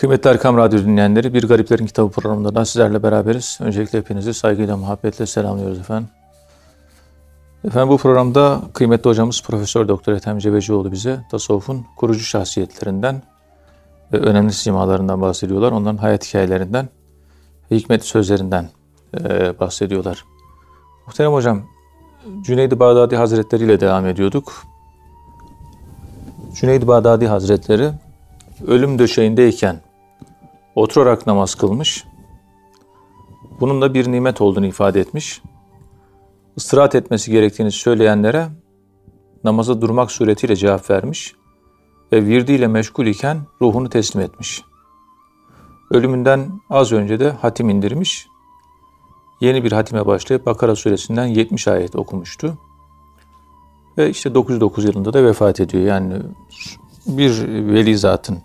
Kıymetli Erkam Radyo dinleyenleri, Bir Gariplerin Kitabı programında sizlerle beraberiz. Öncelikle hepinizi saygıyla, muhabbetle selamlıyoruz efendim. Efendim bu programda kıymetli hocamız Profesör Doktor Ethem Cebecioğlu bize tasavvufun kurucu şahsiyetlerinden ve önemli simalarından bahsediyorlar. Onların hayat hikayelerinden ve hikmet sözlerinden bahsediyorlar. Muhterem hocam, Cüneyd-i Bağdâdî Hazretleri ile devam ediyorduk. Cüneyd-i Bağdâdî Hazretleri ölüm döşeğindeyken oturarak namaz kılmış. Bunun da bir nimet olduğunu ifade etmiş. İstirahat etmesi gerektiğini söyleyenlere namaza durmak suretiyle cevap vermiş ve virdiyle meşgul iken ruhunu teslim etmiş. Ölümünden az önce de hatim indirmiş. Yeni bir hatime başlayıp Bakara suresinden 70 ayet okumuştu. Ve işte 909 yılında da vefat ediyor. Yani bir veli zatın,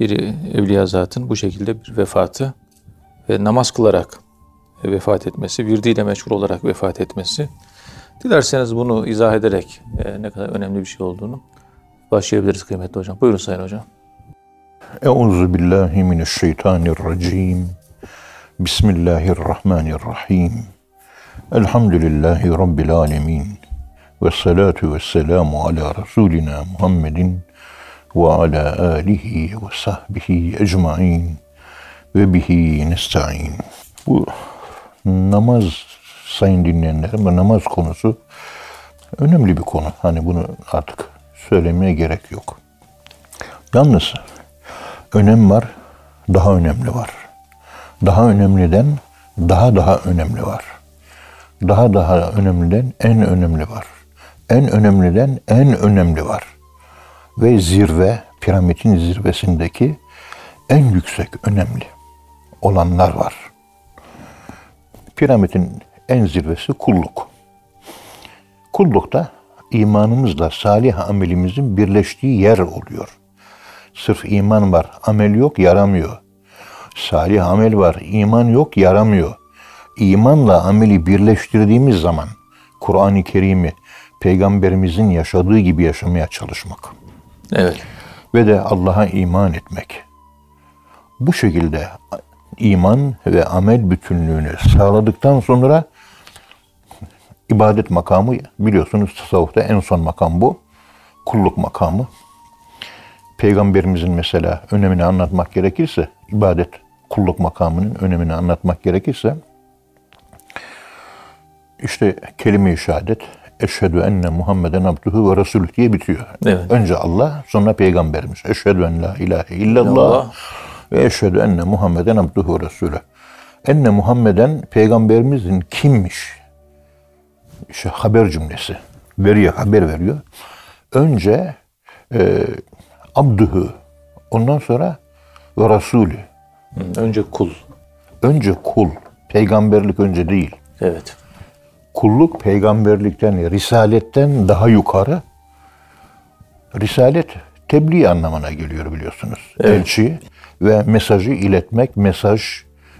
bir evliya zatın bu şekilde bir vefatı ve namaz kılarak vefat etmesi, virdiyle meşgul olarak vefat etmesi. Dilerseniz bunu izah ederek ne kadar önemli bir şey olduğunu başlayabiliriz kıymetli hocam. Buyurun sayın hocam. Euzubillahimineşşeytanirracim. Bismillahirrahmanirrahim. Elhamdülillahi Rabbil alemin. Vessalatu vesselamu ala Resulina Muhammedin ve ala alihi ve sahbihi ecmain ve bihi nesta'in. Bu namaz, sayın dinleyenlerim, ve namaz konusu önemli bir konu. Hani bunu artık söylemeye gerek yok. Yalnız önem var, daha önemli var. Daha önemliden daha önemli var. Daha önemliden en önemli var. En önemliden en önemli var. Ve zirve, piramidin zirvesindeki en yüksek önemli olanlar var. Piramidin en zirvesi kulluk. Kullukta imanımızla salih amelimizin birleştiği yer oluyor. Sırf iman var, amel yok, yaramıyor. Salih amel var, iman yok, yaramıyor. İmanla ameli birleştirdiğimiz zaman Kur'an-ı Kerim'i Peygamberimizin yaşadığı gibi yaşamaya çalışmak. Evet. Ve de Allah'a iman etmek. Bu şekilde iman ve amel bütünlüğünü sağladıktan sonra ibadet makamı, biliyorsunuz tasavvufta en son makam bu. Kulluk makamı. Peygamberimizin mesela önemini anlatmak gerekirse, ibadet, kulluk makamının önemini anlatmak gerekirse, işte kelime-i şehadet, eşhedü enne Muhammeden abduhu ve resulü diye bitiyor. Evet. Önce Allah, sonra Peygamberimiz. Eşhedü en la ilahe illallah ve eşhedü enne Muhammeden abduhu ve resulü. Enne Muhammeden, Peygamberimizin kimmiş? İşte haber cümlesi. Veriyor, haber veriyor. Önce abduhu, ondan sonra ve resulü. Önce kul. Önce kul. Peygamberlik önce değil. Evet. Kulluk peygamberlikten, risaletten daha yukarı. Risalet tebliğ anlamına geliyor biliyorsunuz. Evet. Elçi ve mesajı iletmek, mesaj.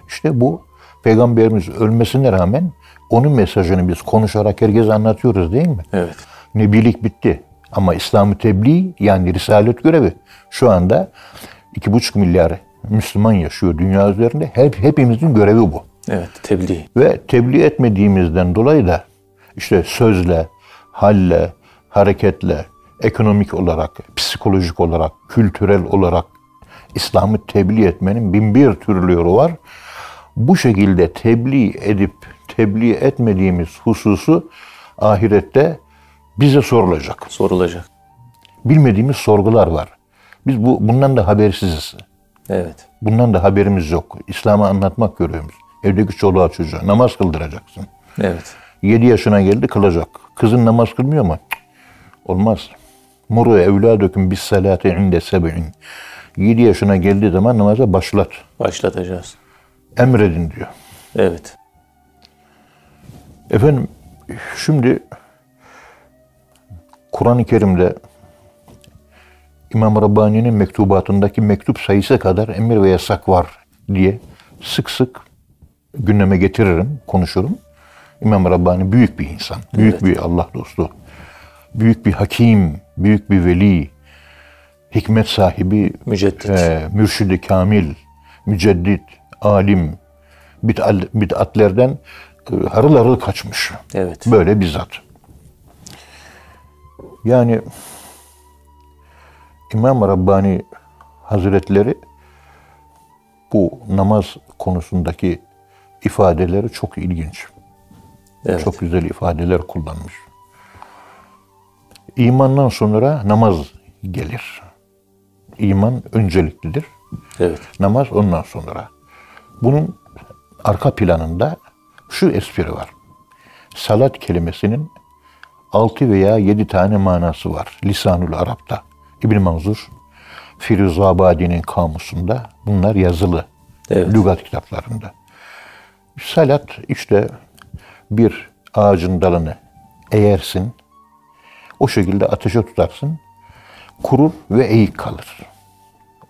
İşte bu peygamberimiz ölmesine rağmen onun mesajını biz konuşarak herkese anlatıyoruz değil mi? Evet. Nebilik bitti ama İslam'ı tebliğ, yani risalet görevi. Şu anda 2,5 milyar Müslüman yaşıyor dünya üzerinde. Hepimizin görevi bu. Evet, tebliğ. Ve tebliğ etmediğimizden dolayı da işte sözle, halle, hareketle, ekonomik olarak, psikolojik olarak, kültürel olarak İslam'ı tebliğ etmenin 1001 türlü yolu var. Bu şekilde tebliğ edip tebliğ etmediğimiz hususu ahirette bize sorulacak. Sorulacak. Bilmediğimiz sorgular var. Biz bundan da habersiziz. Evet. Bundan da haberimiz yok. İslam'ı anlatmak görevimiz. Evdeki çoluğa çocuğa namaz kıldıracaksın. Evet. 7 yaşına geldi, kılacak. Kızın namaz kılmıyor mu? Cık, olmaz. Muru evladöküm bis salati inde seb'in. 7 yaşına geldiği zaman namaza başlat. Başlatacağız. Emredin diyor. Evet. Efendim şimdi Kur'an-ı Kerim'de İmam Rabbani'nin mektubatındaki mektup sayısı kadar emir ve yasak var diye sık sık gündeme getiririm, konuşurum. İmam Rabbani büyük bir insan, büyük, evet, bir Allah dostu, büyük bir hakim, büyük bir veli, hikmet sahibi, mürşid-i kamil, müceddit, alim, bid'atlerden harıl harıl kaçmış. Evet. Böyle bir zat. Yani İmam Rabbani Hazretleri bu namaz konusundaki ifadeleri çok ilginç. Evet. Çok güzel ifadeler kullanmış. İmandan sonra namaz gelir. İman önceliklidir. Evet. Namaz ondan sonra. Bunun arka planında şu espri var. Salat kelimesinin 6 veya 7 tane manası var. Lisanul Arap'ta. İbn-i Manzur, Firuzabadi'nin kamusunda. Bunlar yazılı. Evet. Lügat kitaplarında. Salat işte bir ağacın dalını eğersin. O şekilde ateşe tutarsın. Kurur ve eğik kalır.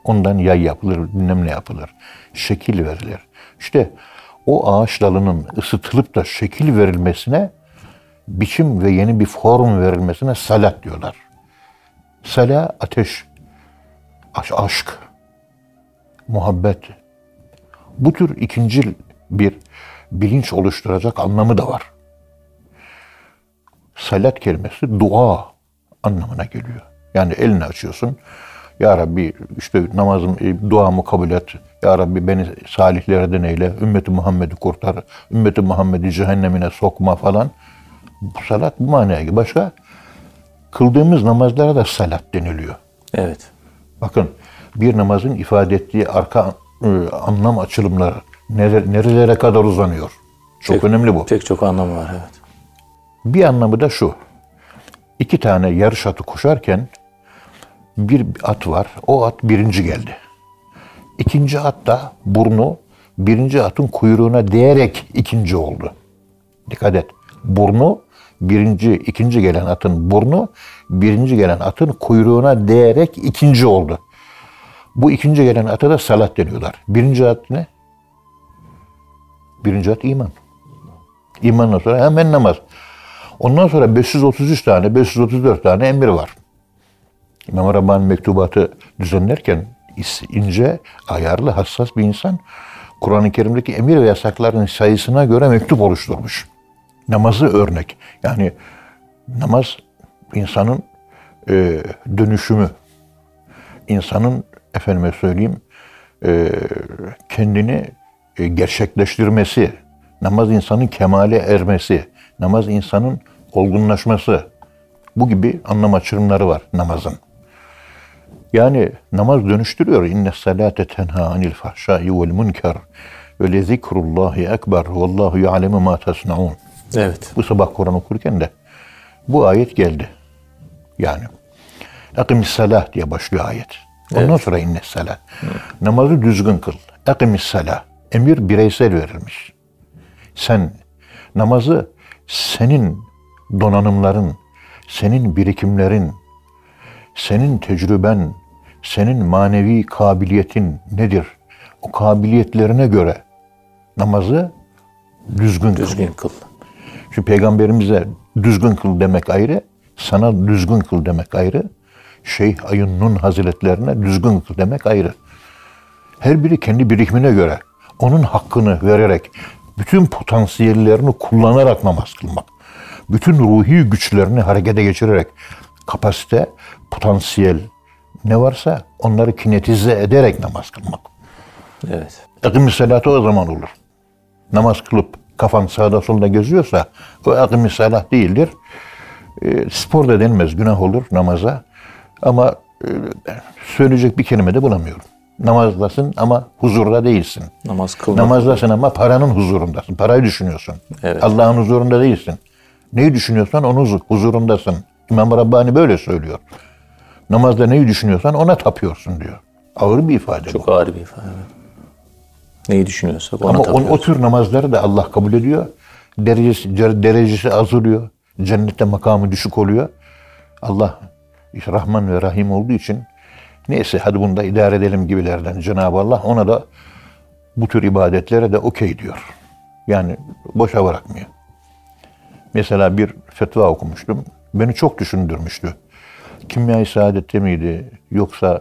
Ondan yay yapılır, bilmem ne yapılır. Şekil verilir. İşte o ağaç dalının ısıtılıp da şekil verilmesine, biçim ve yeni bir form verilmesine salat diyorlar. Sala, ateş, aşk, muhabbet. Bu tür ikincil bir bilinç oluşturacak anlamı da var. Salat kelimesi dua anlamına geliyor. Yani elini açıyorsun. Ya Rabbi işte namazım, duamı kabul et. Ya Rabbi beni salihlerden eyle. Ümmeti Muhammed'i kurtar. Ümmeti Muhammed'i cehennemine sokma falan. Bu salat bu manaya geliyor. Başka kıldığımız namazlara da salat deniliyor. Evet. Bakın bir namazın ifade ettiği arka anlam açılımları nerelere kadar uzanıyor. Çok önemli bu. Pek çok anlamı var, evet. Bir anlamı da şu. 2 tane yarış atı koşarken bir at var. O at birinci geldi. 2. at da burnu 1. atın kuyruğuna değerek 2. oldu. Dikkat et. Burnu 1. 2. gelen atın burnu 1. gelen atın kuyruğuna değerek 2. oldu. Bu 2. gelen ata da salat deniyorlar. 1. at ne? 1. at iman. İmandan sonra hemen namaz. Ondan sonra 533 tane, 534 tane emir var. İmam Rabbani mektubatı düzenlerken ince, ayarlı, hassas bir insan Kur'an-ı Kerim'deki emir ve yasakların sayısına göre mektup oluşturmuş. Namazı örnek. Yani namaz insanın dönüşümü, insanın efendime söyleyeyim kendini gerçekleştirmesi, namaz insanın kemale ermesi, namaz insanın olgunlaşması. Bu gibi anlam açılımları var namazın. Yani namaz dönüştürüyor. İnne salate tenha anil fahşai vel münker ve le zikrullahi ekber vallahu ya'lemu ma tasnaun. Evet. Bu sabah Kur'an okurken de bu ayet geldi. Yani akimis salah diye başlıyor ayet. Ondan sonra inne salah. Namazı düzgün kıl. Akimis salah. Emir bireysel verilmiş. Sen namazı senin donanımların, senin birikimlerin, senin tecrüben, senin manevi kabiliyetin nedir? O kabiliyetlerine göre namazı düzgün kıl. Şimdi Peygamberimize düzgün kıl demek ayrı, sana düzgün kıl demek ayrı, Şeyh Ayunnun Hazretlerine düzgün kıl demek ayrı. Her biri kendi birikimine göre, onun hakkını vererek, bütün potansiyellerini kullanarak namaz kılmak. Bütün ruhi güçlerini harekete geçirerek, kapasite, potansiyel ne varsa onları kinetize ederek namaz kılmak. Evet. Akimis salatı o zaman olur. Namaz kılıp kafan sağda solda geziyorsa o akimis salat değildir. Spor da denmez, günah olur namaza. Ama söyleyecek bir kelime de bulamıyorum. Namazdasın ama huzurda değilsin. Namazdasın ama paranın huzurundasın. Parayı düşünüyorsun. Evet. Allah'ın huzurunda değilsin. Neyi düşünüyorsan onun huzurundasın. İmam Rabbani böyle söylüyor. Namazda neyi düşünüyorsan ona tapıyorsun diyor. Ağır bir ifade. Çok bu. Ağır bir ifade. Neyi düşünüyorsak ona tapıyorsun. Ama o tür namazları da Allah kabul ediyor. Derecesi azalıyor. Cennette makamı düşük oluyor. Allah işte Rahman ve Rahim olduğu için neyse hadi bunu da idare edelim gibilerden Cenab-ı Allah ona da bu tür ibadetlere de okey diyor. Yani boşa bırakmıyor. Mesela bir fetva okumuştum. Beni çok düşündürmüştü. Kimya-i Saadet'te miydi yoksa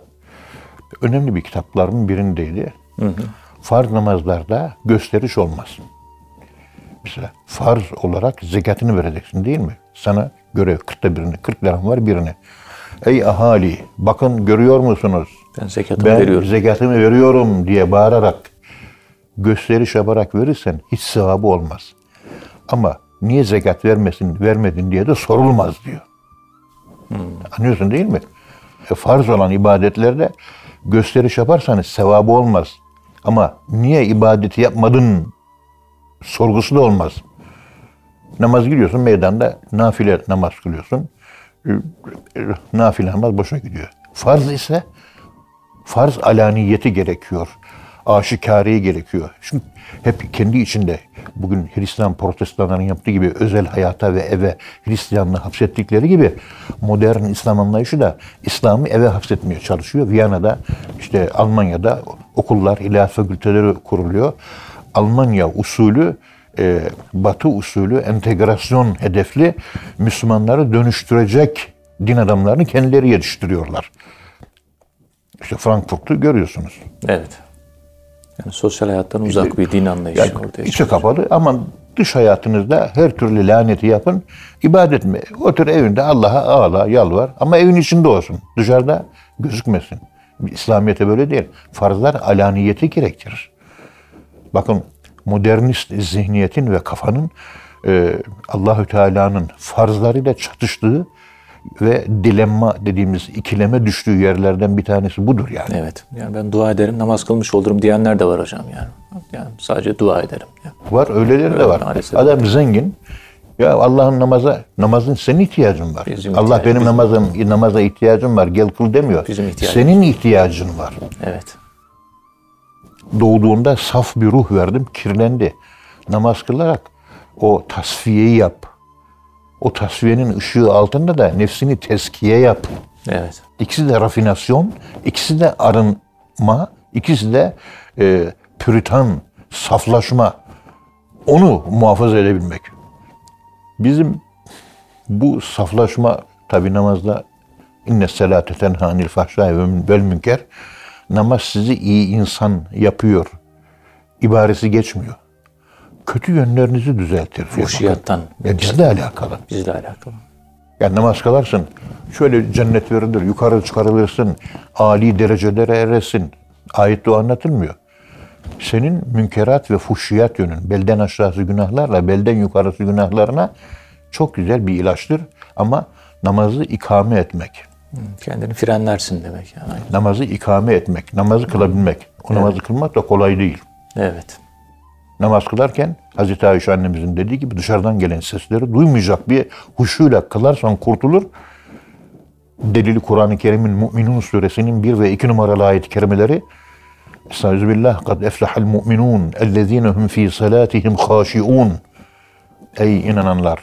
önemli bir kitapların birindeydi. Hı hı. Farz namazlarda gösteriş olmaz. Mesela farz olarak zekatını vereceksin değil mi? Sana görev 40'ta birini, 40 liram var birini. Ey ahali, bakın görüyor musunuz? Ben zekatımı veriyorum diye bağırarak, gösteriş yaparak verirsen hiç sevabı olmaz. Ama niye zekat vermedin diye de sorulmaz diyor. Hmm. Anlıyorsun değil mi? Farz olan ibadetlerde gösteriş yaparsanız sevabı olmaz. Ama niye ibadeti yapmadın sorgusu da olmaz. Namaz gidiyorsun meydanda, nafile namaz kılıyorsun. Nafile namaz boşa gidiyor. Farz ise farz alaniyeti gerekiyor. Aşikâreye gerekiyor. Şimdi hep kendi içinde bugün Hristiyan protestanların yaptığı gibi özel hayata ve eve Hristiyanlığı hapsettikleri gibi modern İslam anlayışı da İslam'ı eve hapsetmeye çalışıyor. Viyana'da, işte Almanya'da okullar, ilahiyat fakülteleri kuruluyor. Almanya usulü, Batı usulü entegrasyon hedefli Müslümanları dönüştürecek din adamlarını kendileri yetiştiriyorlar. İşte Frankfurt'u görüyorsunuz. Evet. Yani sosyal hayattan uzak bir din anlayışı yani ortaya çıkıyor. İçi kapalı ama dış hayatınızda her türlü laneti yapın, ibadet mi? Otur evinde Allah'a ağla, yalvar ama evin içinde olsun, dışarıda gözükmesin. İslamiyet'e böyle değil. Farzlar alaniyeti gerektirir. Bakın modernist zihniyetin ve kafanın Allahü Teala'nın farzlarıyla çatıştığı ve dilemma dediğimiz ikileme düştüğü yerlerden bir tanesi budur yani. Evet. Yani ben dua ederim, namaz kılmış olurum diyenler de var hocam yani. Yani sadece dua ederim. Yani. Var, öyleleri de var. Maalesef. Adam zengin. Ya Allah'ın namazın senin ihtiyacın var. Allah benim namaza ihtiyacım var. Gel kıl demiyor. Senin ihtiyacın var. Evet. Doğduğunda saf bir ruh verdim, kirlendi. Namaz kılarak o tasfiyeyi yap. O tasfiyenin ışığı altında da nefsini tezkiye yap. Evet. İkisi de rafinasyon, ikisi de arınma, ikisi de püritan, saflaşma. Onu muhafaza edebilmek. Bizim bu saflaşma tabi namazda inne selate tenhanil fahşâi vel münker, namaz sizi iyi insan yapıyor ibaresi geçmiyor. Kötü yönlerinizi düzeltir. Fuhşiyattan. Bizle alakalı. Bizle alakalı. Yani namaz kalarsın, şöyle cennet verilir, yukarı çıkarılırsın, âli derecelere erersin. Ayette o anlatılmıyor. Senin münkerat ve fuhşiyat yönün, belden aşağısı günahlarla belden yukarısı günahlarına çok güzel bir ilaçtır. Ama namazı ikame etmek. Kendini frenlersin demek yani. Namazı ikame etmek, namazı kılabilmek. O evet. Namazı kılmak da kolay değil. Evet. Namaz kılarken Hazreti Ayşe annemizin dediği gibi dışarıdan gelen sesleri duymayacak bir huşuyla kılarsan kurtulur. Delili Kur'an-ı Kerim'in Mü'minun suresinin 1 ve 2 numaralı ayet-i kerimeleri Estağfirullah kad eflahal mu'minun ellezinehum fi salatihim haşiun. Ey inananlar,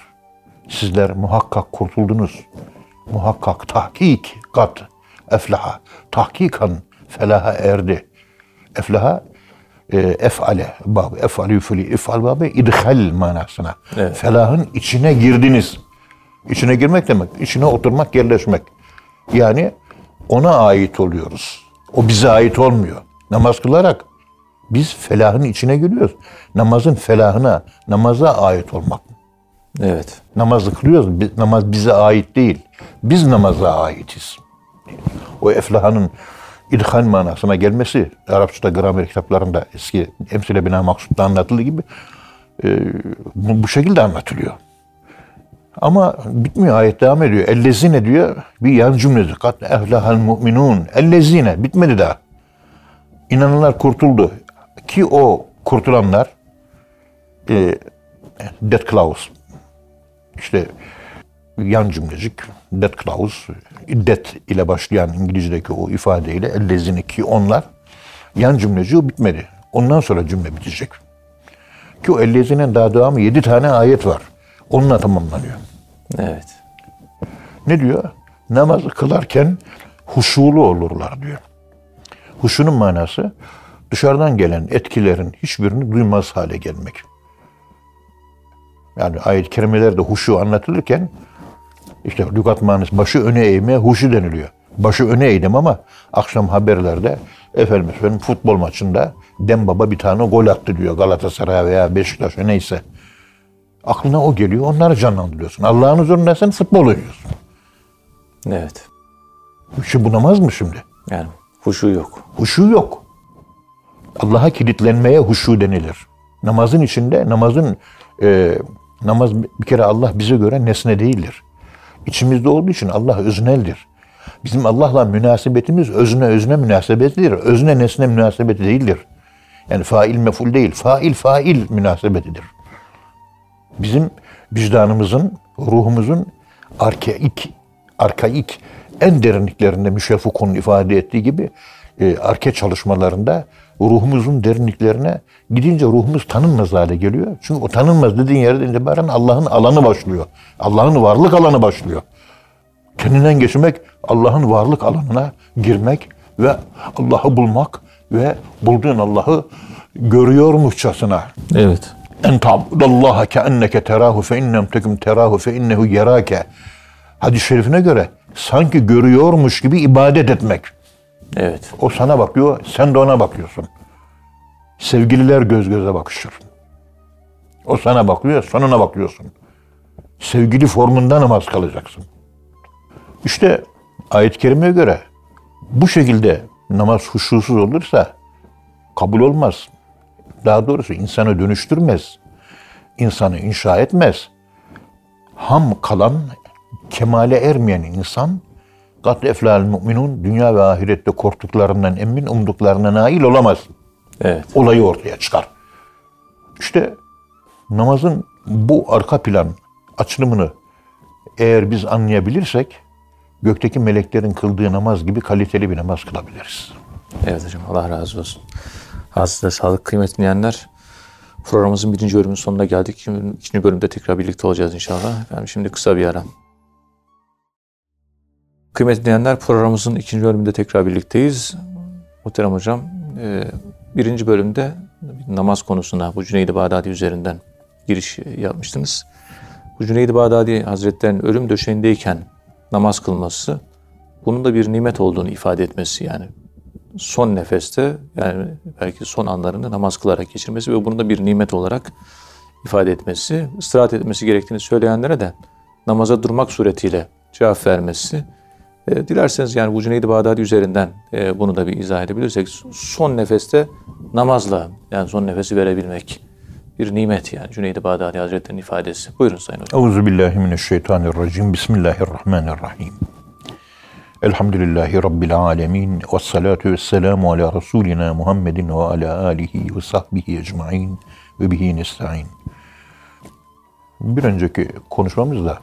sizler muhakkak kurtuldunuz. Muhakkak tahkik kad eflaha tahkikan felaha erdi. Eflaha ef'ale babı, ef'alü fülü, ef'al babı idhal manasına. Evet. Felahın içine girdiniz. İçine girmek demek, içine oturmak, yerleşmek. Yani ona ait oluyoruz. O bize ait olmuyor. Namaz kılarak biz felahın içine giriyoruz. Namazın felahına, namaza ait olmak. Evet. Namazı kılıyoruz, namaz bize ait değil. Biz namaza aitiz. O eflahanın İdhan manasına gelmesi, Arapçada gramer kitaplarında eski emsile bina maksutta anlatıldığı gibi bu şekilde anlatılıyor. Ama bitmiyor, ayet devam ediyor. Ellezine diyor, bir yan cümlesi. Kat ehlahal mu'minun. Ellezine, bitmedi daha. İnananlar kurtuldu. Ki o kurtulanlar dead clause. İşte yan cümlecik, dead clause, iddet ile başlayan İngilizce'deki o ifadeyle ellezine ki onlar, yan cümleci o bitmedi. Ondan sonra cümle bitecek. Ki o ellezine daha devamı 7 tane ayet var. Onunla tamamlanıyor. Evet. Ne diyor? Namaz kılarken huşulu olurlar diyor. Huşunun manası dışarıdan gelen etkilerin hiçbirini duymaz hale gelmek. Yani ayet-i kerimelerde huşu anlatılırken İşte lügat manası başı öne eğme huşu deniliyor. Başı öne eğdim ama akşam haberlerde efendim futbol maçında Dembaba bir tane gol attı diyor Galatasaray veya Beşiktaş neyse. Aklına o geliyor, onları canlandırıyorsun. Allah'ın huzurunda sen futbol oynuyorsun. Evet. Huşu bunamaz mı şimdi? Yani huşu yok. Huşu yok. Allah'a kilitlenmeye huşu denilir. Namazın içinde, namaz bir kere Allah bize göre nesne değildir. İçimizde olduğu için Allah özneldir. Bizim Allah'la münasebetimiz özne münasebetidir. Özne nesne münasebeti değildir. Yani fail meful değil, fail münasebetidir. Bizim vicdanımızın, ruhumuzun arkaik en derinliklerinde Müşefuk'un ifade ettiği gibi arke çalışmalarında ruhumuzun derinliklerine gidince ruhumuz tanınmaz hale geliyor. Çünkü o tanınmaz dediğin yerden itibaren Allah'ın alanı başlıyor. Allah'ın varlık alanı başlıyor. Kendinden geçmek, Allah'ın varlık alanına girmek ve Allah'ı bulmak ve bulduğun Allah'ı görüyormuşçasına. Evet. En ta'budallaha ke'enneke terahu fe innem tekum terahu fe innehu yerake. Hadis-i şerifine göre sanki görüyormuş gibi ibadet etmek. Evet. O sana bakıyor, sen de ona bakıyorsun. Sevgililer göz göze bakışır. O sana bakıyor, sen ona bakıyorsun. Sevgili formunda namaz kalacaksın. İşte ayet-i kerimeye göre bu şekilde namaz huşusuz olursa kabul olmaz. Daha doğrusu insanı dönüştürmez. İnsanı inşa etmez. Ham kalan, kemale ermeyen insan, kat eflâl müminun, dünya ve ahirette korktuklarından emin, umduklarına nail olamaz. Evet. Olayı ortaya çıkar. İşte namazın bu arka plan açılımını eğer biz anlayabilirsek, gökteki meleklerin kıldığı namaz gibi kaliteli bir namaz kılabiliriz. Evet hocam, Allah razı olsun. Ağzınıza sağlık kıymetli dinleyenler. Programımızın birinci bölümünün sonuna geldik. Şimdi ikinci bölümde tekrar birlikte olacağız inşallah. Efendim şimdi kısa bir ara. Kıymetli dinleyenler, programımızın ikinci bölümünde tekrar birlikteyiz. Muhterem hocam, birinci bölümde namaz konusuna bu Cüneyd-i Bağdâdî üzerinden giriş yapmıştınız. Bu Cüneyd-i Bağdâdî Hazretleri'nin ölüm döşeğindeyken namaz kılması, bunun da bir nimet olduğunu ifade etmesi, yani son nefeste, yani belki son anlarını namaz kılarak geçirmesi ve bunu da bir nimet olarak ifade etmesi, istirahat etmesi gerektiğini söyleyenlere de namaza durmak suretiyle cevap vermesi. Dilerseniz yani bu Cüneyd-i Bağdâdî üzerinden bunu da bir izah edebilirsek, son nefeste namazla, yani son nefesi verebilmek bir nimet, yani Cüneyd-i Bağdâdî Hazretleri'nin ifadesi. Buyurun Sayın Hocam. Euzubillahimineşşeytanirracim. Bismillahirrahmanirrahim. Elhamdülillahi Rabbil alemin. Vessalatu vesselamu ala Resulina Muhammedin ve ala alihi ve sahbihi ecmain ve bihi nesta'in. Bir önceki konuşmamızda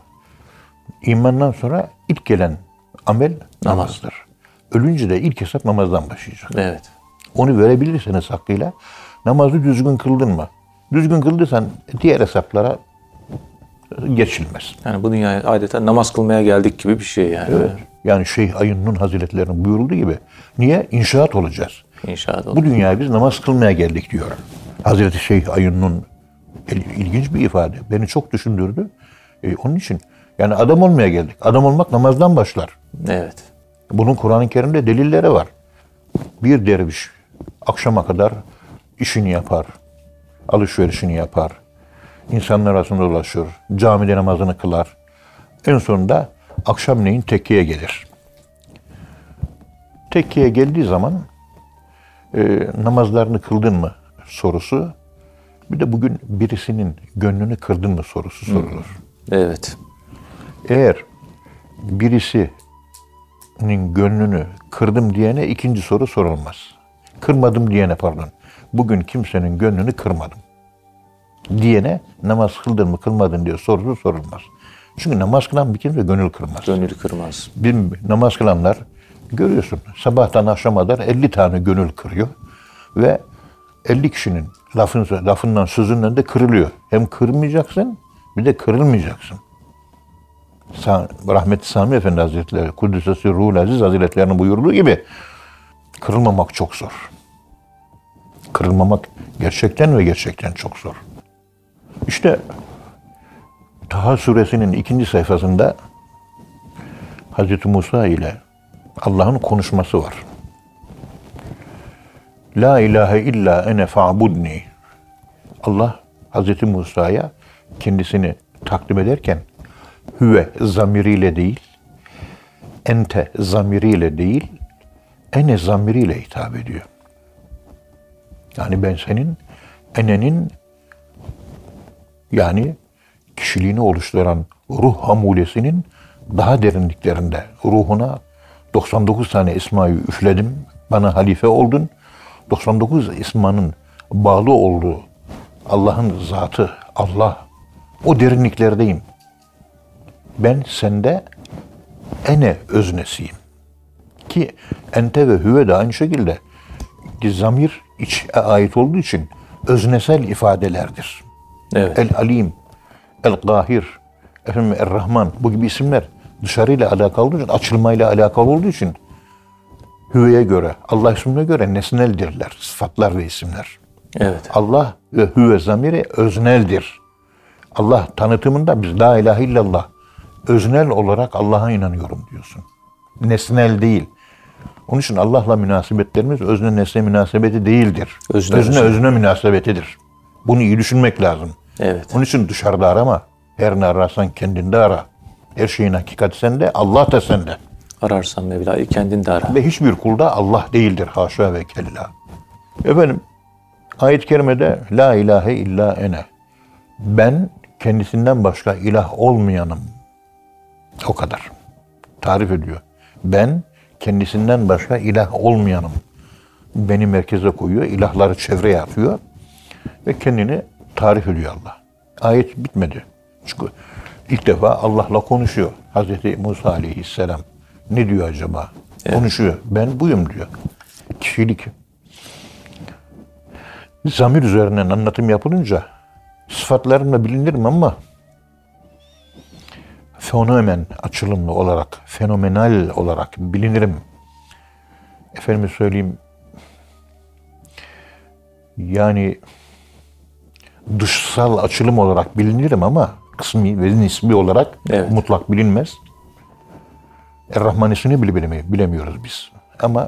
imandan sonra ilk gelen amel namazdır. Ölünce de ilk hesap namazdan başlayacak. Evet. Onu verebilirseniz hakkıyla, namazı düzgün kıldın mı? Düzgün kıldıysan diğer hesaplara geçilmez. Yani bu dünyaya adeta namaz kılmaya geldik gibi bir şey yani. Evet. Yani Şeyh Ayunnun Hazretlerinin buyurduğu gibi. Niye? İnşaat olacağız. İnşaat olacağız. Bu dünyaya biz namaz kılmaya geldik diyor. Hazreti Şeyh Ayunnun ilginç bir ifade. Beni çok düşündürdü. Onun için yani adam olmaya geldik. Adam olmak namazdan başlar. Evet. Bunun Kur'an-ı Kerim'de delilleri var. Bir derviş akşama kadar işini yapar, alışverişini yapar, insanlar arasında dolaşır, camide namazını kılar. En sonunda akşamleyin tekkiye gelir. Tekkiye geldiği zaman namazlarını kıldın mı sorusu, bir de bugün birisinin gönlünü kırdın mı sorusu sorulur. Evet. Eğer birisinin gönlünü kırdım diyene ikinci soru sorulmaz. Kırmadım diyene, pardon. Bugün kimsenin gönlünü kırmadım diyene namaz kıldın mı kılmadın diye sorusu sorulmaz. Çünkü namaz kılan bir kimse gönül kırmaz. Gönül kırmaz. Namaz kılanlar görüyorsun sabahtan akşama kadar 50 tane gönül kırıyor ve 50 kişinin lafından sözünden de kırılıyor. Hem kırmayacaksın bir de kırılmayacaksın. Rahmet-i Sami Efendi Hazretleri Kuddüs'ü Ruhul Aziz Hazretlerinin buyurduğu gibi kırılmamak çok zor. Kırılmamak gerçekten ve gerçekten çok zor. İşte Taha suresinin 2. sayfasında Hazreti Musa ile Allah'ın konuşması var. La ilahe illa ene fa'budni. Allah Hazreti Musa'ya kendisini takdim ederken hüve zamiriyle değil, ente zamiriyle değil, ene zamiriyle hitap ediyor. Yani ben senin, enenin yani kişiliğini oluşturan ruh hamulesinin daha derinliklerinde ruhuna 99 tane ismayı üfledim, bana halife oldun. 99 ismanın bağlı olduğu Allah'ın zatı, Allah, o derinliklerdeyim. Ben sende ene öznesiyim. Ki ente ve hüve de aynı şekilde zamir içe ait olduğu için öznesel ifadelerdir. Evet. El-Alim, El-Gahir, El-Rahman bu gibi isimler dışarıyla alakalı olduğu için, açılmayla alakalı olduğu için hüveye göre, Allah ismine göre nesneldirler, sıfatlar ve isimler. Evet. Allah ve hüve zamiri özneldir. Allah tanıtımında biz la ilahe illallah, öznel olarak Allah'a inanıyorum diyorsun. Nesnel değil. Onun için Allah'la münasebetlerimiz özne nesne münasebeti değildir. Özne münasebetidir. Bunu iyi düşünmek lazım. Evet. Onun için dışarıda arama. Her ne ararsan kendinde ara. Her şeyin hakikati sende, Allah da sende. Ararsan Mevla'yı kendinde ara. Ve hiçbir kulda Allah değildir. Haşa ve kella. Efendim, ayet-i kerimede la ilahe illa ene. Ben kendisinden başka ilah olmayanım. O kadar. Tarif ediyor. Ben kendisinden başka ilah olmayanım. Beni merkeze koyuyor. İlahları çevreye atıyor. Ve kendini tarif ediyor Allah. Ayet bitmedi. Çünkü ilk defa Allah'la konuşuyor. Hazreti Musa aleyhisselam. Ne diyor acaba? Evet. Konuşuyor. Ben buyum diyor. Kişilik. Zamir üzerinden anlatım yapılınca sıfatlarımla bilinirim ama fenomen açılımlı olarak, fenomenal olarak bilinirim. Efendime söyleyeyim, yani dışsal açılım olarak bilinirim ama kısmi ve nisbi olarak evet, mutlak bilinmez. Er-Rahmanisini bile bilemiyoruz biz. Ama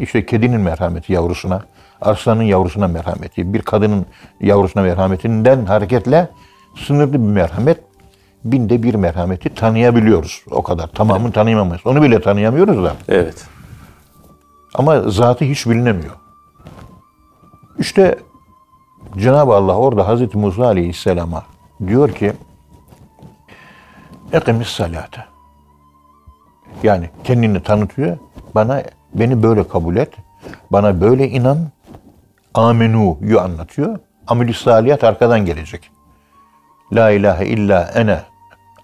işte kedinin merhameti yavrusuna, arslanın yavrusuna merhameti, bir kadının yavrusuna merhametinden hareketle sınırlı bir merhamet, binde bir merhameti tanıyabiliyoruz. O kadar. Tamamını evet, tanıyamayız. Onu bile tanıyamıyoruz da. Evet. Ama zatı hiç bilinemiyor. İşte Cenab-ı Allah orada Hazreti Musa Aleyhisselam'a diyor ki اَقِمِ السَّلَاةَ. Yani kendini tanıtıyor. Beni böyle kabul et. Bana böyle inan. Amenu'yu anlatıyor. Amel-i saliyat arkadan gelecek. La ilahe illa ene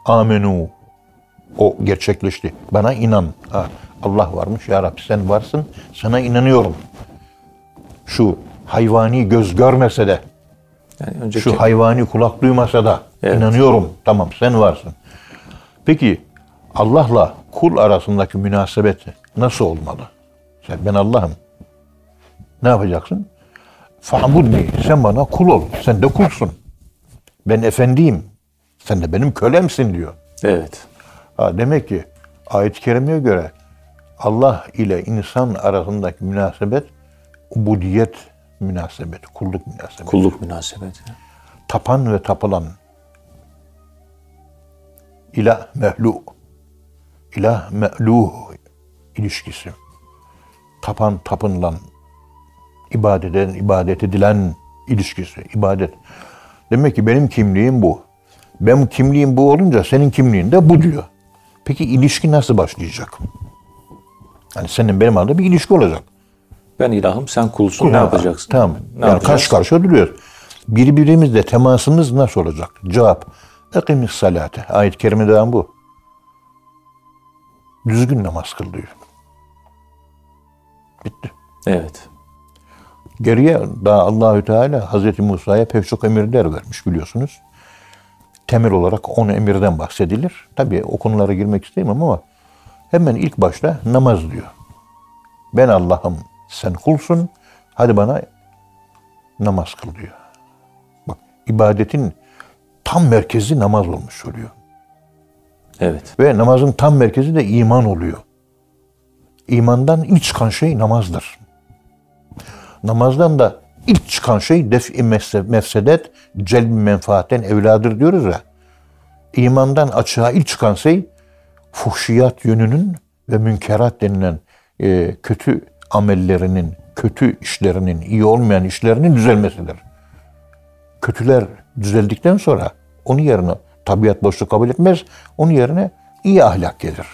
amenu. O gerçekleşti. Bana inan. Allah varmış. Ya Rabbi sen varsın. Sana inanıyorum. Şu hayvani göz görmese de, yani önceki şu hayvani kulak duymasa da evet, inanıyorum. Tamam sen varsın. Peki Allah'la kul arasındaki münasebet nasıl olmalı? Sen ben Allah'ım. Ne yapacaksın? Fa'budni. Sen bana kul ol. Sen de kulsun. Ben efendiyim. Sen de benim kölemsin diyor. Evet. Demek ki ayet-i kerimeye göre Allah ile insan arasındaki münasebet ubudiyet münasebeti, kulluk münasebeti. Kulluk münasebeti. Tapan ve tapılan. İlah mehlu. İlah me'luh ilişkisi. Tapan tapınılan, ibadet eden ibadet edilen ilişkisi, ibadet. Demek ki benim kimliğim bu. Benim kimliğim bu olunca senin kimliğin de bu diyor. Peki ilişki nasıl başlayacak? Yani senin benim arada bir ilişki olacak. Ben ilahım, sen kulsun. Kul, ne yapacaksın? Tamam. Ne yani karşı karşıya duruyoruz. Birbirimizle temasımız nasıl olacak? Cevap. Ekimis salate. Ayet-i kerimeden bu. Düzgün namaz kıl diyor. Bitti. Evet. Geriye daha Allahü Teala Hazreti Musa'ya pek çok emirler vermiş biliyorsunuz. Temel olarak 10 emirden bahsedilir. Tabii o konulara girmek istemiyorum ama hemen ilk başta namaz diyor. Ben Allah'ım, sen kulsun. Hadi bana namaz kıl diyor. Bak ibadetin tam merkezi namaz olmuş oluyor. Evet. Ve namazın tam merkezi de iman oluyor. İmandan ilk çıkan şey namazdır. Namazdan da ilk çıkan şey def-i mefsedet, celb-i menfaatten evladır diyoruz ya. İmandan açığa ilk çıkan şey fuhşiyat yönünün ve münkerat denilen kötü amellerinin, kötü işlerinin, iyi olmayan işlerinin düzelmesidir. Kötüler düzeldikten sonra onun yerine tabiat boşluğu kabul etmez, onun yerine iyi ahlak gelir.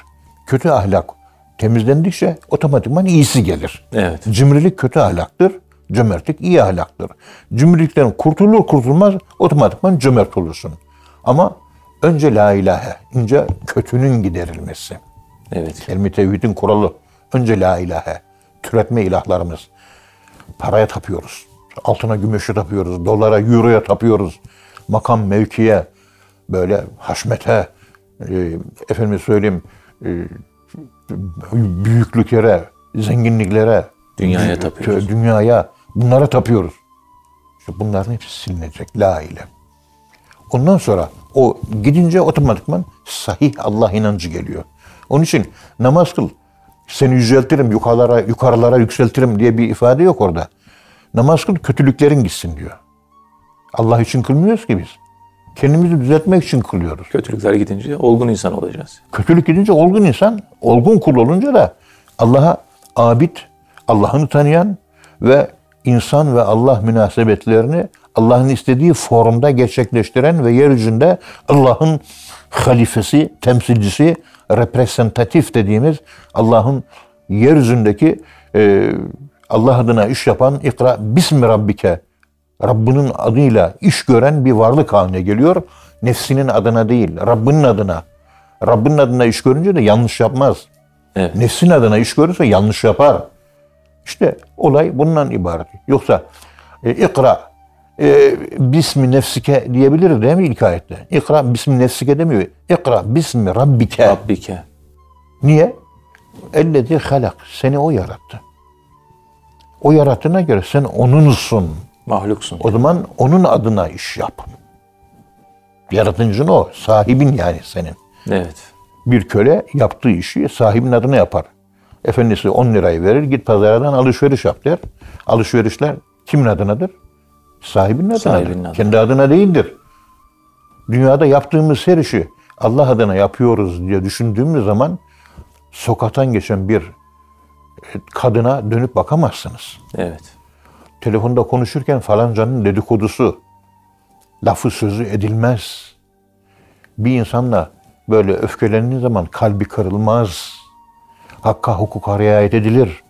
Kötü ahlak temizlendikçe otomatikman iyisi gelir. Evet. Cimrilik kötü ahlaktır, cömertlik iyi ahlaktır. Cimrilikten kurtulur kurtulmaz otomatikman cömert olursun. Ama önce la ilahe, önce kötünün giderilmesi. Evet. Kelime-i tevhidin kuralı. Önce la ilahe. Türetme ilahlarımız. Paraya tapıyoruz. Altına gümüşe tapıyoruz. Dolara, euroya tapıyoruz. Makam, mevkiye, böyle haşmete, efendim söyleyeyim, büyüklüklere, zenginliklere, dünyaya tapıyoruz. Dünyaya, bunlara tapıyoruz. İşte bunların hepsi silinecek. La ile. Ondan sonra o gidince otomatikman sahih Allah inancı geliyor. Onun için namaz kıl, seni yüceltirim, yukarılara yükseltirim diye bir ifade yok orada. Namaz kıl, kötülüklerin gitsin diyor. Allah için kılmıyoruz ki biz. Kendimizi düzeltmek için kılıyoruz. Kötülükler gidince olgun insan olacağız. Kötülük gidince olgun insan, olgun kul olunca da Allah'a abid, Allah'ını tanıyan ve insan ve Allah münasebetlerini Allah'ın istediği formda gerçekleştiren ve yeryüzünde Allah'ın halifesi, temsilcisi, representatif dediğimiz Allah'ın yeryüzündeki Allah adına iş yapan, ikra bismi rabbike, Rabbinin adıyla iş gören bir varlık haline geliyor. Nefsinin adına değil, Rabbinin adına. Rabbinin adına iş görünce de yanlış yapmaz. Evet. Nefsin adına iş görürse yanlış yapar. İşte olay bundan ibaret. Yoksa ikra bismi nefsike diyebilir değil mi ilk ayette? İkra bismi nefsike demiyor. İkra bismi rabbike. Rabbike. Niye? Ellezî halak. Seni o yarattı. O yarattığına göre sen onunsun. Mahluksun. O zaman onun adına iş yap. Yaratıcın o. Sahibin yani senin. Evet. Bir köle yaptığı işi sahibin adına yapar. Efendisi 10 lirayı verir. Git pazardan alışveriş yap der. Alışverişler kimin adınadır? Sahibinin adınadır. Sahibinin adına. Kendi adına değildir. Dünyada yaptığımız her işi Allah adına yapıyoruz diye düşündüğümüz zaman sokaktan geçen bir kadına dönüp bakamazsınız. Evet. Telefonda konuşurken falancanın dedikodusu, lafı sözü edilmez. Bir insanla böyle öfkelendiği zaman kalbi kırılmaz. Hakka hukuka riayet edilir.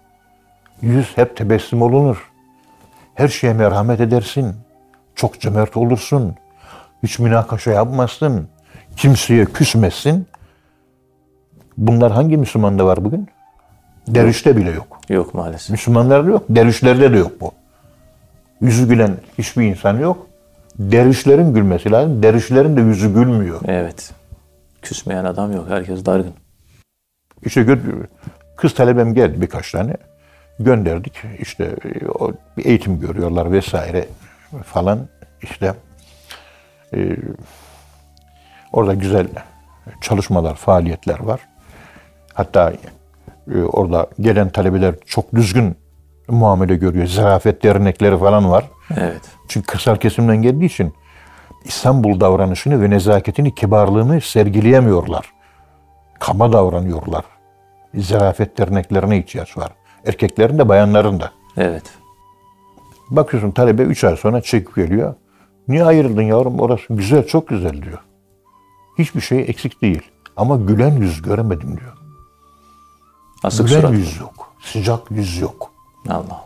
Yüz hep tebessüm olunur. Her şeye merhamet edersin. Çok cömert olursun. Hiç münakaşa yapmazsın. Kimseye küsmezsin. Bunlar hangi Müslümanda var bugün? Dervişte bile yok. Yok maalesef. Müslümanlarda yok. Dervişlerde de yok bu. Yüzü gülen hiçbir insan yok. Dervişlerin gülmesi lazım. Dervişlerin de yüzü gülmüyor. Evet. Küsmeyen adam yok. Herkes dargın. İşte kız talebem geldi birkaç tane. Gönderdik. İşte bir eğitim görüyorlar vesaire falan. İşte orada güzel çalışmalar, faaliyetler var. Hatta orada gelen talebeler çok düzgün muamele görüyor. Zarafet dernekleri falan var. Evet. Çünkü kırsal kesimden geldiği için İstanbul davranışını ve nezaketini, kibarlığını sergileyemiyorlar. Kaba davranıyorlar. Zarafet derneklerine ihtiyaç var. Erkeklerin de bayanların da. Evet. Bakıyorsun talebe 3 ay sonra çekip geliyor. Niye ayrıldın yavrum? Orası güzel, çok güzel diyor. Hiçbir şey eksik değil. Ama gülen yüz göremedim diyor. Asık gülen surat. Yüz yok. Sıcak yüz yok. Allah Allah.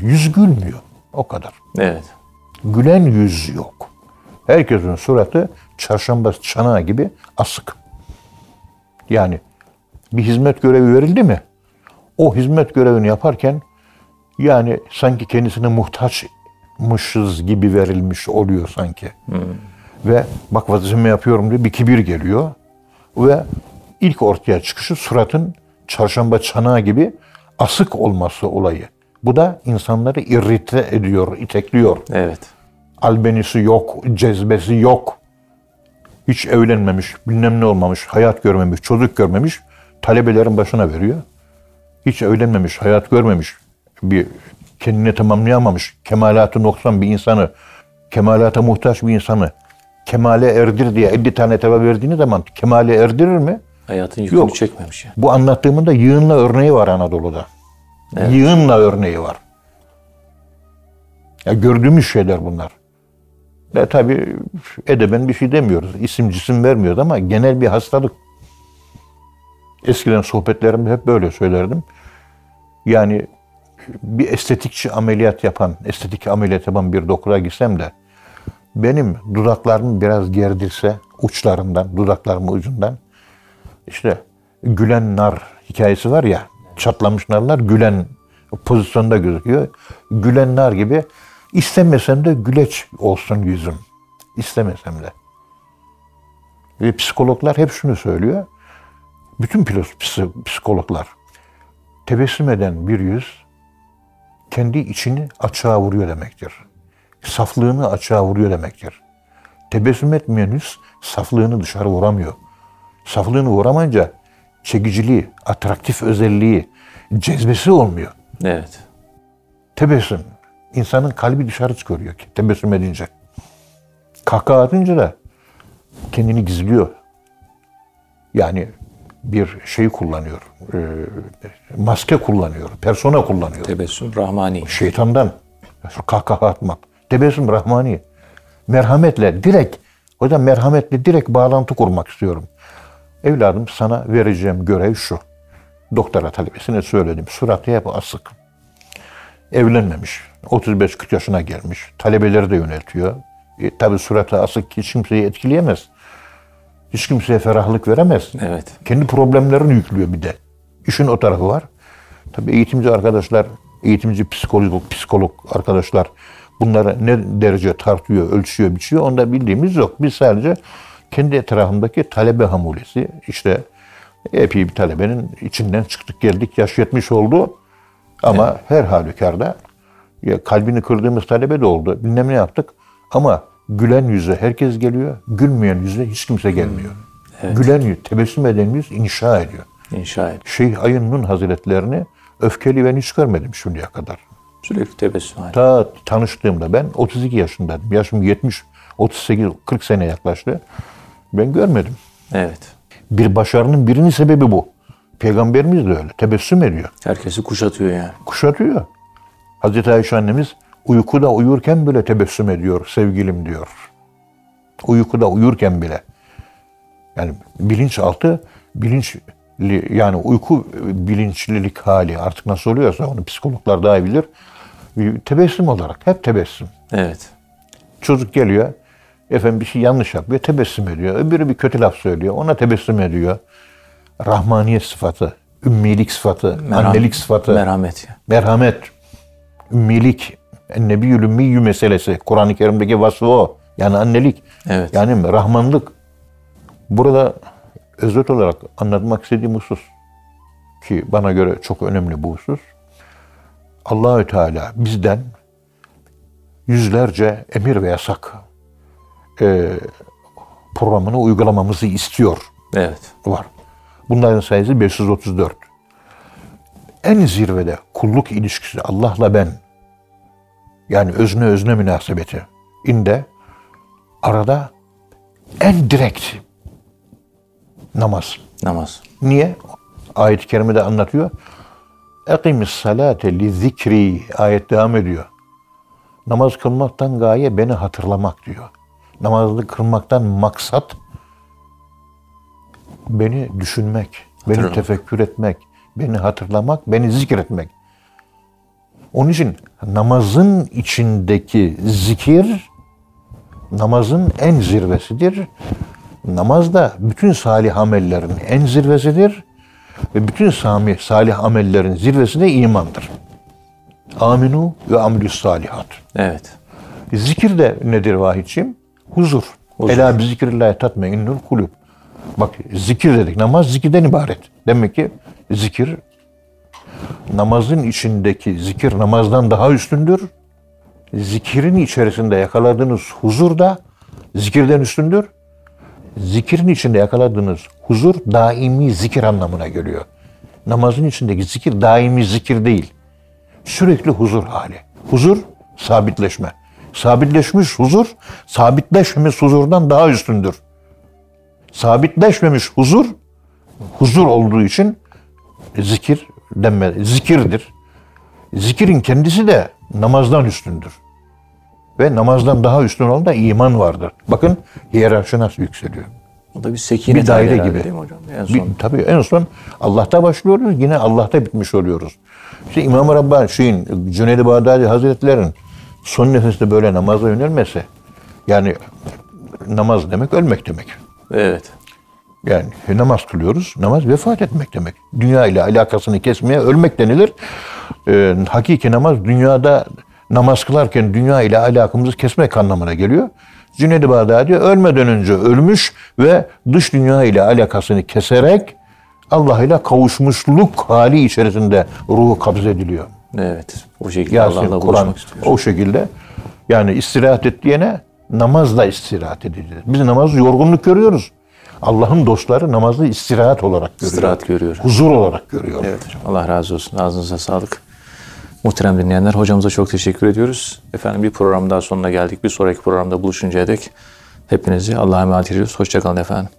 Yüz gülmüyor. O kadar. Evet. Gülen yüz yok. Herkesin suratı çarşamba çanağı gibi asık. Yani bir hizmet görevi verildi mi? O hizmet görevini yaparken yani sanki kendisine muhtaçmışız gibi verilmiş oluyor sanki. Hmm. Ve bak vazifemi yapıyorum diye bir kibir geliyor. Ve ilk ortaya çıkışı suratın çarşamba çanağı gibi asık olması olayı. Bu da insanları irrite ediyor, itekliyor. Evet. Albenisi yok, cezbesi yok. hiç evlenmemiş, bilmem ne olmamış, hayat görmemiş, çocuk görmemiş talebelerin başına veriyor. Hiç evlenmemiş, hayat görmemiş, bir kendini tamamlayamamış, kemalatı noksan bir insanı, kemalata muhtaç bir insanı kemale erdir diye 50 tane teva verdiğiniz zaman kemale erdirir mi? Hayatın yükünü yok, çekmemiş. Yani. Bu anlattığımın da yığınla örneği var Anadolu'da. Evet. Yığınla örneği var. Ya gördüğümüz şeyler bunlar. Ve tabii edeben bir şey demiyoruz. İsim cisim vermiyoruz ama genel bir hastalık. Eskiden sohbetlerimde hep böyle söylerdim. Yani bir estetik ameliyat yapan bir doktora gitsem de benim dudaklarımı biraz gerdirse uçlarından, dudaklarımın ucundan işte gülen nar hikayesi var ya, çatlamış narlar gülen pozisyonda gözüküyor. Gülen nar gibi istemesem de güleç olsun yüzüm. İstemesem de. Ve psikologlar hep şunu söylüyor. Bütün psikologlar tebessüm eden bir yüz kendi içini açığa vuruyor demektir. Saflığını açığa vuruyor demektir. Tebessüm etmeyen yüz saflığını dışarı vuramıyor. Saflığını vuramayınca çekiciliği, atraktif özelliği, cezbesi olmuyor. Evet. Tebessüm. İnsanın kalbi dışarı çıkıyor ki tebessüm edince. Kahkaha atınca da kendini gizliyor. Yani bir şey kullanıyor, maske kullanıyor, persona kullanıyor. Tebessüm rahmani. Şeytandan kahkaha atmak. Tebessüm rahmani. Merhametle direkt, hocam merhametle direkt bağlantı kurmak istiyorum. Evladım sana vereceğim görev şu. Doktora talebesine söyledim. Suratı hep asık. Evlenmemiş. 35-40 yaşına gelmiş. Talebeleri de yöneltiyor. Tabii suratı asık hiç kimseyi etkileyemez. Hiç kimseye ferahlık veremez. Evet. Kendi problemlerini yüklüyor bir de. İşin o tarafı var. Tabii eğitimci arkadaşlar, eğitimci psikolog arkadaşlar bunları ne derece tartıyor, ölçüyor, biçiyor onda bildiğimiz yok. Biz sadece kendi etrafındaki talebe hamulesi, işte epey bir talebenin içinden çıktık geldik, yaş 70 oldu ama evet, her halükarda ya kalbini kırdığımız talebe de oldu, bilmem ne yaptık ama gülen yüze herkes geliyor, gülmeyen yüze hiç kimse gelmiyor. Evet. Gülen yüz, tebessüm eden yüz inşa ediyor. İnşa ediyor. Şeyh Ayunnun Hazretlerini öfkeli ben hiç görmedim şimdiye kadar. Sürekli tebessüm. Ta tanıştığımda ben 32 yaşındaydım, yaşım 70, 38-40 sene yaklaştı. Ben görmedim. Evet. Bir başarının birinin sebebi bu. Peygamberimiz de öyle. Tebessüm ediyor. Herkesi kuşatıyor yani. Kuşatıyor. Hazreti Ayşe annemiz uykuda uyurken bile tebessüm ediyor sevgilim diyor. Uykuda uyurken bile. Yani bilinçli yani uyku bilinçlilik hali artık nasıl oluyorsa onu psikologlar daha iyi bilir. Tebessüm olarak hep tebessüm. Evet. Çocuk geliyor. Efendim bir şey yanlış yapıyor, tebessüm ediyor. Öbürü bir kötü laf söylüyor, ona tebessüm ediyor. Rahmaniyet sıfatı, ümmilik sıfatı, annelik sıfatı. Merhamet. Merhamet. Ümmilik. Ennebiyyül ümmiyyü meselesi. Kur'an-ı Kerim'deki vasfı o. Yani annelik. Evet. Yani rahmanlık. Burada özet olarak anlatmak istediğim husus ki bana göre çok önemli bu husus. Allah-u Teala bizden yüzlerce emir ve yasak programını uygulamamızı istiyor. Evet. Var. Bunların sayısı 534. En zirvede kulluk ilişkisi Allah'la ben. Yani özne münasebeti. İnde arada en direkt namaz. Namaz. Niye? Ayet-i Kerime'de anlatıyor. Ekimis salate li zikri. Ayet devam ediyor. Namaz kılmaktan gaye beni hatırlamak diyor. Namazı kılmaktan maksat beni düşünmek, beni tefekkür etmek, beni hatırlamak, beni zikretmek. Onun için namazın içindeki zikir namazın en zirvesidir. Namaz da bütün salih amellerin en zirvesidir. Ve bütün salih amellerin zirvesi de imandır. Aminu ve amilüs salihat. Evet. Zikir de nedir vahidciğim? Huzur. Ela bi zikrillahi tatmainnul kulub. Bak zikir dedik. Namaz zikirden ibaret. Demek ki zikir namazın içindeki zikir namazdan daha üstündür. Zikirin içerisinde yakaladığınız huzur da zikirden üstündür. Zikirin içinde yakaladığınız huzur daimi zikir anlamına geliyor. Namazın içindeki zikir daimi zikir değil. Sürekli huzur hali. Huzur, sabitleşme. Sabitleşmiş huzur, sabitleşmemiş huzurdan daha üstündür. Sabitleşmemiş huzur, huzur olduğu için zikir denmez. Zikirdir. Zikirin kendisi de namazdan üstündür. Ve namazdan daha üstün olan da iman vardır. Bakın hiyerarşi nasıl yükseliyor. O da bir sekinet, bir daire gibi. Değil mi hocam? En son. Tabii en son Allah'ta başlıyoruz, yine Allah'ta bitmiş oluyoruz. İşte İmam Rabbani, Cüneyd-i Bağdâdî Hazretleri'nin son nefeste böyle namaza yönelmesi, yani namaz demek ölmek demek. Evet. Yani namaz kılıyoruz, namaz vefat etmek demek. Dünya ile alakasını kesmeye ölmek denilir. Hakiki namaz dünyada namaz kılarken dünya ile alakamızı kesmek anlamına geliyor. Cüneyd-i Bağdâdî ölmeden önce ölmüş ve dış dünya ile alakasını keserek Allah ile kavuşmuşluk hali içerisinde ruhu kabzediliyor. Evet. O şekilde Allah'la Kur'an o şekilde. Yani istirahat et diyene namazla istirahat edeceğiz. Biz namazı yorgunluk görüyoruz. Allah'ın dostları namazı istirahat olarak görüyor. İstirahat görüyor. Huzur olarak görüyor. Evet. Allah razı olsun. Ağzınıza sağlık. Muhterem dinleyenler, hocamıza çok teşekkür ediyoruz. Efendim, bir program daha sonuna geldik. Bir sonraki programda buluşuncaya dek hepinizi Allah'a emanet ediyoruz. Hoşça kalın efendim.